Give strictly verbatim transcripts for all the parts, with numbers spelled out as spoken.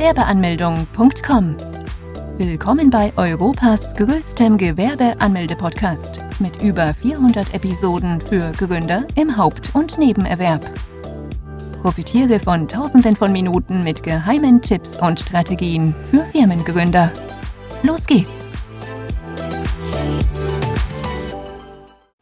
gewerbeanmeldung punkt com. Willkommen bei Europas größtem Gewerbeanmelde-Podcast mit über vierhundert Episoden für Gründer im Haupt- und Nebenerwerb. Profitiere von Tausenden von Minuten mit geheimen Tipps und Strategien für Firmengründer. Los geht's!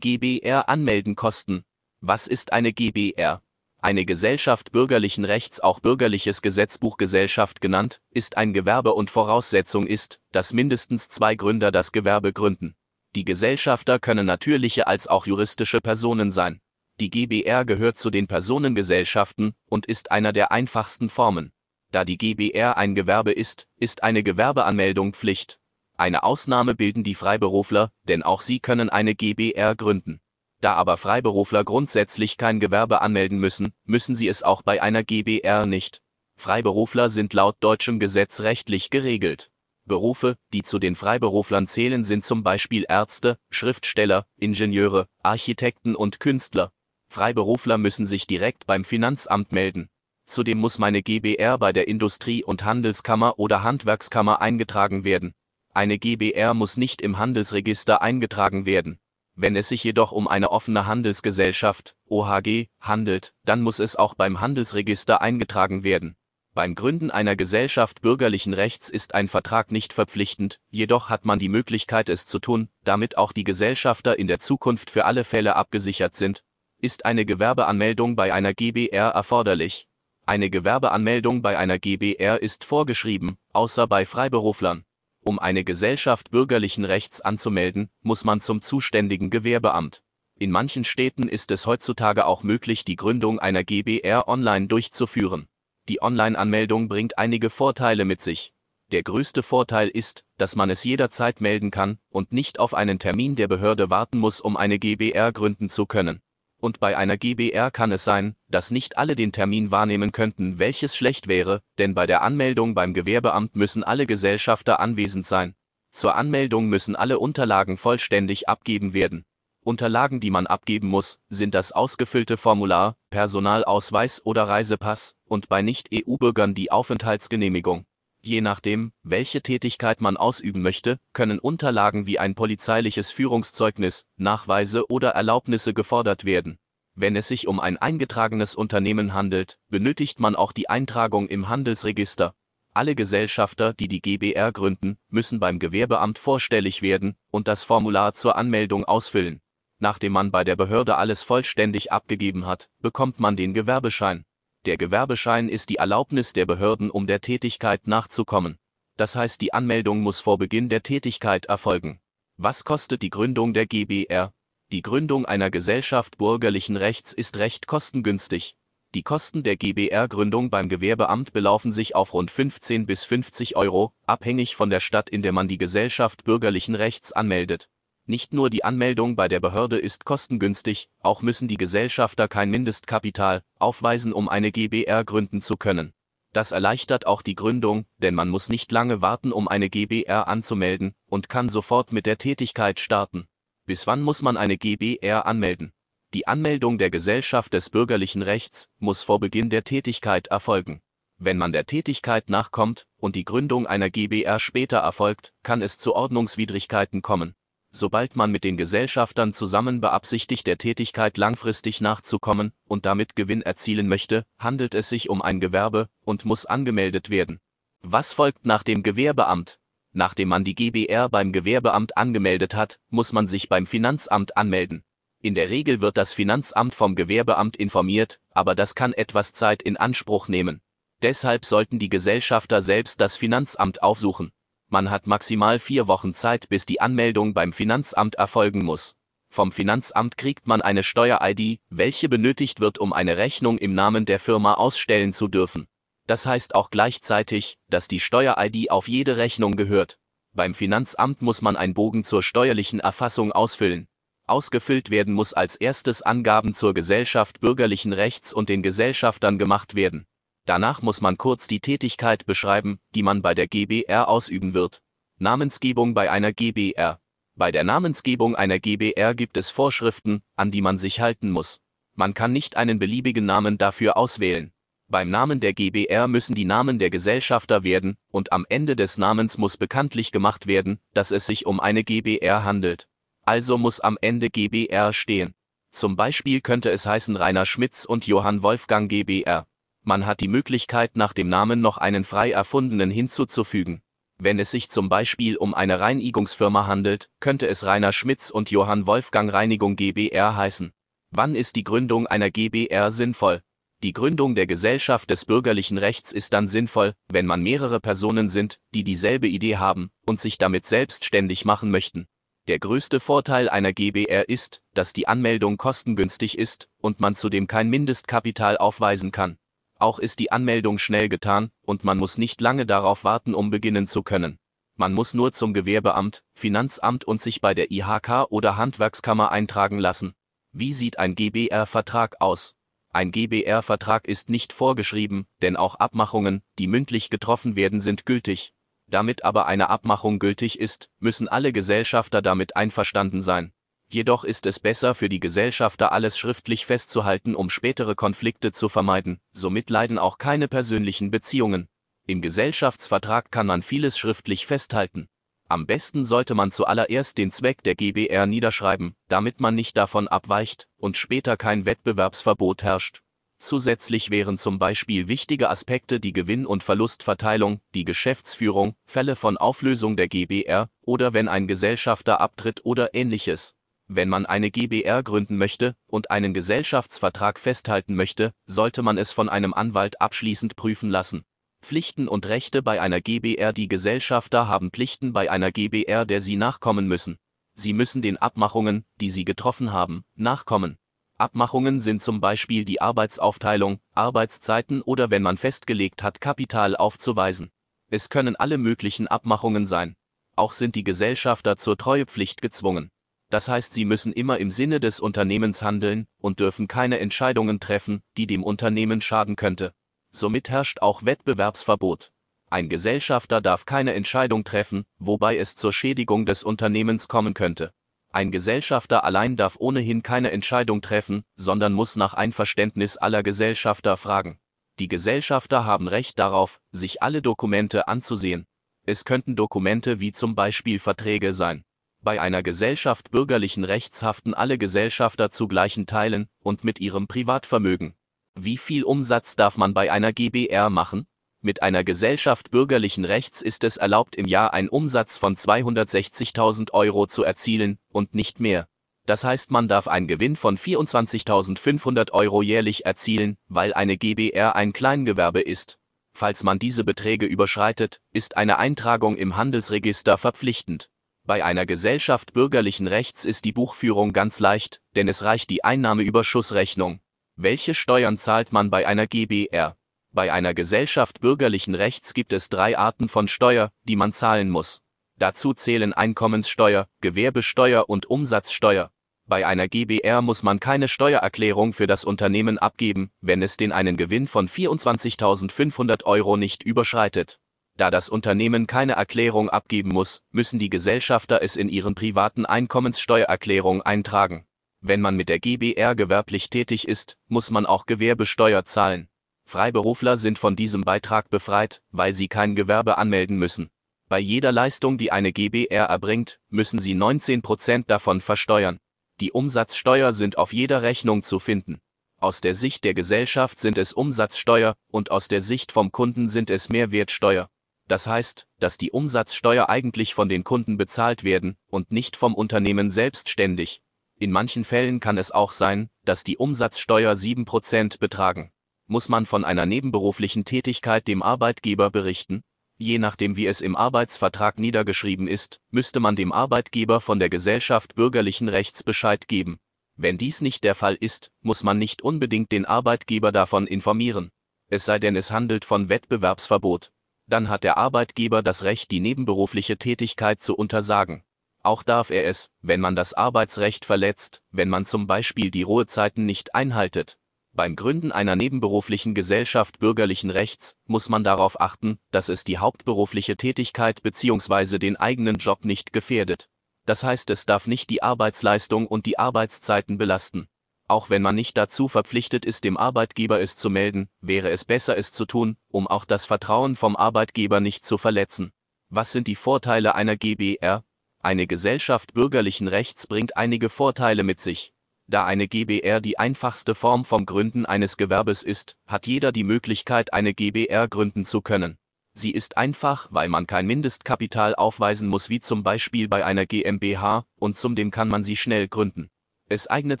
GbR anmelden Kosten. Was ist eine GbR? Eine Gesellschaft bürgerlichen Rechts, auch bürgerliches Gesetzbuchgesellschaft genannt, ist ein Gewerbe und Voraussetzung ist, dass mindestens zwei Gründer das Gewerbe gründen. Die Gesellschafter können natürliche als auch juristische Personen sein. Die GbR gehört zu den Personengesellschaften und ist einer der einfachsten Formen. Da die GbR ein Gewerbe ist, ist eine Gewerbeanmeldung Pflicht. Eine Ausnahme bilden die Freiberufler, denn auch sie können eine GbR gründen. Da aber Freiberufler grundsätzlich kein Gewerbe anmelden müssen, müssen sie es auch bei einer GbR nicht. Freiberufler sind laut deutschem Gesetz rechtlich geregelt. Berufe, die zu den Freiberuflern zählen, sind zum Beispiel Ärzte, Schriftsteller, Ingenieure, Architekten und Künstler. Freiberufler müssen sich direkt beim Finanzamt melden. Zudem muss meine GbR bei der Industrie- und Handelskammer oder Handwerkskammer eingetragen werden. Eine GbR muss nicht im Handelsregister eingetragen werden. Wenn es sich jedoch um eine offene Handelsgesellschaft, O H G, handelt, dann muss es auch beim Handelsregister eingetragen werden. Beim Gründen einer Gesellschaft bürgerlichen Rechts ist ein Vertrag nicht verpflichtend, jedoch hat man die Möglichkeit, es zu tun, damit auch die Gesellschafter in der Zukunft für alle Fälle abgesichert sind. Ist eine Gewerbeanmeldung bei einer GbR erforderlich? Eine Gewerbeanmeldung bei einer GbR ist vorgeschrieben, außer bei Freiberuflern. Um eine Gesellschaft bürgerlichen Rechts anzumelden, muss man zum zuständigen Gewerbeamt. In manchen Städten ist es heutzutage auch möglich, die Gründung einer GbR online durchzuführen. Die Online-Anmeldung bringt einige Vorteile mit sich. Der größte Vorteil ist, dass man es jederzeit melden kann und nicht auf einen Termin der Behörde warten muss, um eine GbR gründen zu können. Und bei einer GbR kann es sein, dass nicht alle den Termin wahrnehmen könnten, welches schlecht wäre, denn bei der Anmeldung beim Gewerbeamt müssen alle Gesellschafter anwesend sein. Zur Anmeldung müssen alle Unterlagen vollständig abgegeben werden. Unterlagen, die man abgeben muss, sind das ausgefüllte Formular, Personalausweis oder Reisepass und bei Nicht-E U-Bürgern die Aufenthaltsgenehmigung. Je nachdem, welche Tätigkeit man ausüben möchte, können Unterlagen wie ein polizeiliches Führungszeugnis, Nachweise oder Erlaubnisse gefordert werden. Wenn es sich um ein eingetragenes Unternehmen handelt, benötigt man auch die Eintragung im Handelsregister. Alle Gesellschafter, die die GbR gründen, müssen beim Gewerbeamt vorstellig werden und das Formular zur Anmeldung ausfüllen. Nachdem man bei der Behörde alles vollständig abgegeben hat, bekommt man den Gewerbeschein. Der Gewerbeschein ist die Erlaubnis der Behörden, um der Tätigkeit nachzukommen. Das heißt, die Anmeldung muss vor Beginn der Tätigkeit erfolgen. Was kostet die Gründung der GbR? Die Gründung einer Gesellschaft bürgerlichen Rechts ist recht kostengünstig. Die Kosten der GbR-Gründung beim Gewerbeamt belaufen sich auf rund fünfzehn bis fünfzig Euro, abhängig von der Stadt, in der man die Gesellschaft bürgerlichen Rechts anmeldet. Nicht nur die Anmeldung bei der Behörde ist kostengünstig, auch müssen die Gesellschafter kein Mindestkapital aufweisen, um eine GbR gründen zu können. Das erleichtert auch die Gründung, denn man muss nicht lange warten, um eine GbR anzumelden und kann sofort mit der Tätigkeit starten. Bis wann muss man eine GbR anmelden? Die Anmeldung der Gesellschaft des bürgerlichen Rechts muss vor Beginn der Tätigkeit erfolgen. Wenn man der Tätigkeit nachkommt und die Gründung einer GbR später erfolgt, kann es zu Ordnungswidrigkeiten kommen. Sobald man mit den Gesellschaftern zusammen beabsichtigt, der Tätigkeit langfristig nachzukommen und damit Gewinn erzielen möchte, handelt es sich um ein Gewerbe und muss angemeldet werden. Was folgt nach dem Gewerbeamt? Nachdem man die GbR beim Gewerbeamt angemeldet hat, muss man sich beim Finanzamt anmelden. In der Regel wird das Finanzamt vom Gewerbeamt informiert, aber das kann etwas Zeit in Anspruch nehmen. Deshalb sollten die Gesellschafter selbst das Finanzamt aufsuchen. Man hat maximal vier Wochen Zeit, bis die Anmeldung beim Finanzamt erfolgen muss. Vom Finanzamt kriegt man eine Steuer-I D, welche benötigt wird, um eine Rechnung im Namen der Firma ausstellen zu dürfen. Das heißt auch gleichzeitig, dass die Steuer-I D auf jede Rechnung gehört. Beim Finanzamt muss man einen Bogen zur steuerlichen Erfassung ausfüllen. Ausgefüllt werden muss als erstes Angaben zur Gesellschaft bürgerlichen Rechts und den Gesellschaftern gemacht werden. Danach muss man kurz die Tätigkeit beschreiben, die man bei der GbR ausüben wird. Namensgebung bei einer GbR. Bei der Namensgebung einer GbR gibt es Vorschriften, an die man sich halten muss. Man kann nicht einen beliebigen Namen dafür auswählen. Beim Namen der GbR müssen die Namen der Gesellschafter werden, und am Ende des Namens muss bekanntlich gemacht werden, dass es sich um eine GbR handelt. Also muss am Ende GbR stehen. Zum Beispiel könnte es heißen Rainer Schmitz und Johann Wolfgang GbR. Man hat die Möglichkeit, nach dem Namen noch einen frei erfundenen hinzuzufügen. Wenn es sich zum Beispiel um eine Reinigungsfirma handelt, könnte es Rainer Schmitz und Johann Wolfgang Reinigung GbR heißen. Wann ist die Gründung einer GbR sinnvoll? Die Gründung der Gesellschaft des bürgerlichen Rechts ist dann sinnvoll, wenn man mehrere Personen sind, die dieselbe Idee haben und sich damit selbstständig machen möchten. Der größte Vorteil einer GbR ist, dass die Anmeldung kostengünstig ist und man zudem kein Mindestkapital aufweisen kann. Auch ist die Anmeldung schnell getan und man muss nicht lange darauf warten, um beginnen zu können. Man muss nur zum Gewerbeamt, Finanzamt und sich bei der I H K oder Handwerkskammer eintragen lassen. Wie sieht ein GbR-Vertrag aus? Ein GbR-Vertrag ist nicht vorgeschrieben, denn auch Abmachungen, die mündlich getroffen werden, sind gültig. Damit aber eine Abmachung gültig ist, müssen alle Gesellschafter damit einverstanden sein. Jedoch ist es besser für die Gesellschafter, alles schriftlich festzuhalten, um spätere Konflikte zu vermeiden. Somit leiden auch keine persönlichen Beziehungen. Im Gesellschaftsvertrag kann man vieles schriftlich festhalten. Am besten sollte man zuallererst den Zweck der GbR niederschreiben, damit man nicht davon abweicht und später kein Wettbewerbsverbot herrscht. Zusätzlich wären zum Beispiel wichtige Aspekte die Gewinn- und Verlustverteilung, die Geschäftsführung, Fälle von Auflösung der GbR oder wenn ein Gesellschafter abtritt oder ähnliches. Wenn man eine GbR gründen möchte und einen Gesellschaftsvertrag festhalten möchte, sollte man es von einem Anwalt abschließend prüfen lassen. Pflichten und Rechte bei einer GbR. Die Gesellschafter haben Pflichten bei einer GbR, der sie nachkommen müssen. Sie müssen den Abmachungen, die sie getroffen haben, nachkommen. Abmachungen sind zum Beispiel die Arbeitsaufteilung, Arbeitszeiten oder wenn man festgelegt hat, Kapital aufzuweisen. Es können alle möglichen Abmachungen sein. Auch sind die Gesellschafter zur Treuepflicht gezwungen. Das heißt, sie müssen immer im Sinne des Unternehmens handeln und dürfen keine Entscheidungen treffen, die dem Unternehmen schaden könnte. Somit herrscht auch Wettbewerbsverbot. Ein Gesellschafter darf keine Entscheidung treffen, wobei es zur Schädigung des Unternehmens kommen könnte. Ein Gesellschafter allein darf ohnehin keine Entscheidung treffen, sondern muss nach Einverständnis aller Gesellschafter fragen. Die Gesellschafter haben Recht darauf, sich alle Dokumente anzusehen. Es könnten Dokumente wie zum Beispiel Verträge sein. Bei einer Gesellschaft bürgerlichen Rechts haften alle Gesellschafter zu gleichen Teilen und mit ihrem Privatvermögen. Wie viel Umsatz darf man bei einer GbR machen? Mit einer Gesellschaft bürgerlichen Rechts ist es erlaubt, im Jahr einen Umsatz von zweihundertsechzigtausend Euro zu erzielen und nicht mehr. Das heißt, man darf einen Gewinn von vierundzwanzigtausendfünfhundert Euro jährlich erzielen, weil eine GbR ein Kleingewerbe ist. Falls man diese Beträge überschreitet, ist eine Eintragung im Handelsregister verpflichtend. Bei einer Gesellschaft bürgerlichen Rechts ist die Buchführung ganz leicht, denn es reicht die Einnahmeüberschussrechnung. Welche Steuern zahlt man bei einer GbR? Bei einer Gesellschaft bürgerlichen Rechts gibt es drei Arten von Steuer, die man zahlen muss. Dazu zählen Einkommenssteuer, Gewerbesteuer und Umsatzsteuer. Bei einer GbR muss man keine Steuererklärung für das Unternehmen abgeben, wenn es den einen Gewinn von vierundzwanzigtausendfünfhundert Euro nicht überschreitet. Da das Unternehmen keine Erklärung abgeben muss, müssen die Gesellschafter es in ihren privaten Einkommenssteuererklärung eintragen. Wenn man mit der GbR gewerblich tätig ist, muss man auch Gewerbesteuer zahlen. Freiberufler sind von diesem Beitrag befreit, weil sie kein Gewerbe anmelden müssen. Bei jeder Leistung, die eine GbR erbringt, müssen sie neunzehn Prozent davon versteuern. Die Umsatzsteuer sind auf jeder Rechnung zu finden. Aus der Sicht der Gesellschaft sind es Umsatzsteuer und aus der Sicht vom Kunden sind es Mehrwertsteuer. Das heißt, dass die Umsatzsteuer eigentlich von den Kunden bezahlt werden und nicht vom Unternehmen selbstständig. In manchen Fällen kann es auch sein, dass die Umsatzsteuer sieben Prozent betragen. Muss man von einer nebenberuflichen Tätigkeit dem Arbeitgeber berichten? Je nachdem, wie es im Arbeitsvertrag niedergeschrieben ist, müsste man dem Arbeitgeber von der Gesellschaft bürgerlichen Rechts Bescheid geben. Wenn dies nicht der Fall ist, muss man nicht unbedingt den Arbeitgeber davon informieren. Es sei denn, es handelt von Wettbewerbsverbot. Dann hat der Arbeitgeber das Recht, die nebenberufliche Tätigkeit zu untersagen. Auch darf er es, wenn man das Arbeitsrecht verletzt, wenn man zum Beispiel die Ruhezeiten nicht einhaltet. Beim Gründen einer nebenberuflichen Gesellschaft bürgerlichen Rechts muss man darauf achten, dass es die hauptberufliche Tätigkeit bzw. den eigenen Job nicht gefährdet. Das heißt, es darf nicht die Arbeitsleistung und die Arbeitszeiten belasten. Auch wenn man nicht dazu verpflichtet ist, dem Arbeitgeber es zu melden, wäre es besser, es zu tun, um auch das Vertrauen vom Arbeitgeber nicht zu verletzen. Was sind die Vorteile einer GbR? Eine Gesellschaft bürgerlichen Rechts bringt einige Vorteile mit sich. Da eine GbR die einfachste Form vom Gründen eines Gewerbes ist, hat jeder die Möglichkeit, eine GbR gründen zu können. Sie ist einfach, weil man kein Mindestkapital aufweisen muss wie zum Beispiel bei einer GmbH, und zudem kann man sie schnell gründen. Es eignet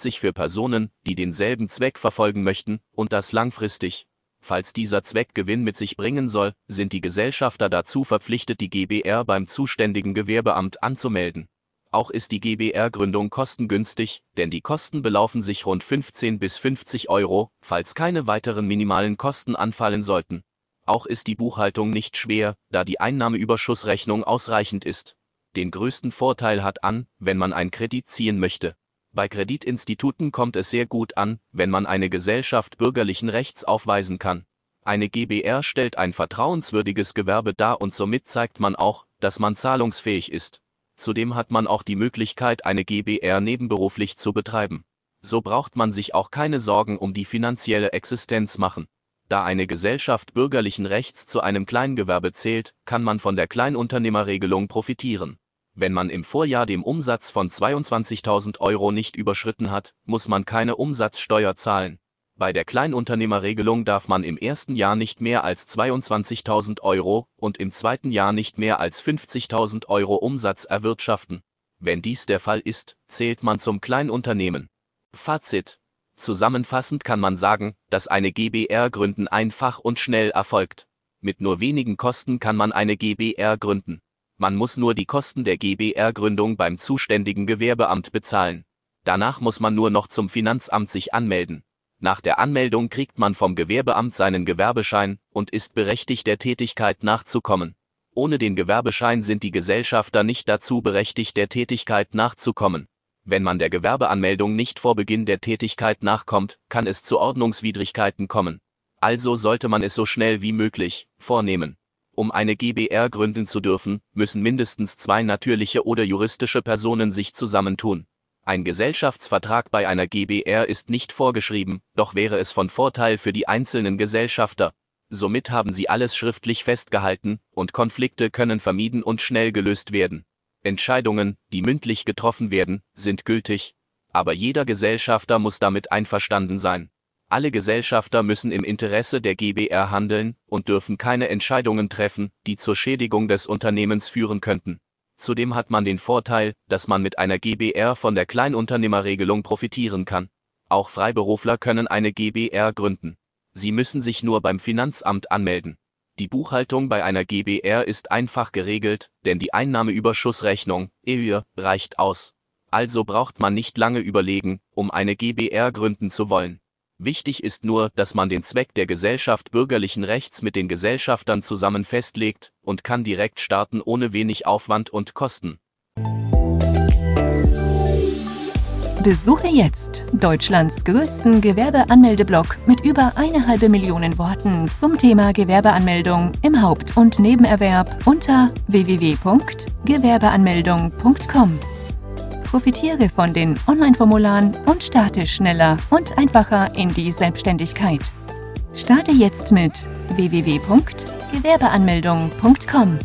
sich für Personen, die denselben Zweck verfolgen möchten, und das langfristig. Falls dieser Zweck Gewinn mit sich bringen soll, sind die Gesellschafter dazu verpflichtet, die GbR beim zuständigen Gewerbeamt anzumelden. Auch ist die GbR-Gründung kostengünstig, denn die Kosten belaufen sich rund fünfzehn bis fünfzig Euro, falls keine weiteren minimalen Kosten anfallen sollten. Auch ist die Buchhaltung nicht schwer, da die Einnahmeüberschussrechnung ausreichend ist. Den größten Vorteil hat an, wenn man einen Kredit ziehen möchte. Bei Kreditinstituten kommt es sehr gut an, wenn man eine Gesellschaft bürgerlichen Rechts aufweisen kann. Eine GbR stellt ein vertrauenswürdiges Gewerbe dar und somit zeigt man auch, dass man zahlungsfähig ist. Zudem hat man auch die Möglichkeit, eine GbR nebenberuflich zu betreiben. So braucht man sich auch keine Sorgen um die finanzielle Existenz machen. Da eine Gesellschaft bürgerlichen Rechts zu einem Kleingewerbe zählt, kann man von der Kleinunternehmerregelung profitieren. Wenn man im Vorjahr den Umsatz von zweiundzwanzigtausend Euro nicht überschritten hat, muss man keine Umsatzsteuer zahlen. Bei der Kleinunternehmerregelung darf man im ersten Jahr nicht mehr als zweiundzwanzigtausend Euro und im zweiten Jahr nicht mehr als fünfzigtausend Euro Umsatz erwirtschaften. Wenn dies der Fall ist, zählt man zum Kleinunternehmen. Fazit. Zusammenfassend kann man sagen, dass eine GbR gründen einfach und schnell erfolgt. Mit nur wenigen Kosten kann man eine GbR gründen. Man muss nur die Kosten der GbR-Gründung beim zuständigen Gewerbeamt bezahlen. Danach muss man nur noch zum Finanzamt sich anmelden. Nach der Anmeldung kriegt man vom Gewerbeamt seinen Gewerbeschein und ist berechtigt, der Tätigkeit nachzukommen. Ohne den Gewerbeschein sind die Gesellschafter nicht dazu berechtigt, der Tätigkeit nachzukommen. Wenn man der Gewerbeanmeldung nicht vor Beginn der Tätigkeit nachkommt, kann es zu Ordnungswidrigkeiten kommen. Also sollte man es so schnell wie möglich vornehmen. Um eine GbR gründen zu dürfen, müssen mindestens zwei natürliche oder juristische Personen sich zusammentun. Ein Gesellschaftsvertrag bei einer GbR ist nicht vorgeschrieben, doch wäre es von Vorteil für die einzelnen Gesellschafter. Somit haben sie alles schriftlich festgehalten und Konflikte können vermieden und schnell gelöst werden. Entscheidungen, die mündlich getroffen werden, sind gültig, aber jeder Gesellschafter muss damit einverstanden sein. Alle Gesellschafter müssen im Interesse der GbR handeln und dürfen keine Entscheidungen treffen, die zur Schädigung des Unternehmens führen könnten. Zudem hat man den Vorteil, dass man mit einer GbR von der Kleinunternehmerregelung profitieren kann. Auch Freiberufler können eine GbR gründen. Sie müssen sich nur beim Finanzamt anmelden. Die Buchhaltung bei einer GbR ist einfach geregelt, denn die Einnahmeüberschussrechnung, E Ü R, reicht aus. Also braucht man nicht lange überlegen, um eine GbR gründen zu wollen. Wichtig ist nur, dass man den Zweck der Gesellschaft bürgerlichen Rechts mit den Gesellschaftern zusammen festlegt und kann direkt starten ohne wenig Aufwand und Kosten. Besuche jetzt Deutschlands größten Gewerbeanmeldeblog mit über eine halbe Million Worten zum Thema Gewerbeanmeldung im Haupt- und Nebenerwerb unter w w w punkt gewerbeanmeldung punkt com. Profitiere von den Online-Formularen und starte schneller und einfacher in die Selbstständigkeit. Starte jetzt mit w w w punkt gewerbeanmeldung punkt com.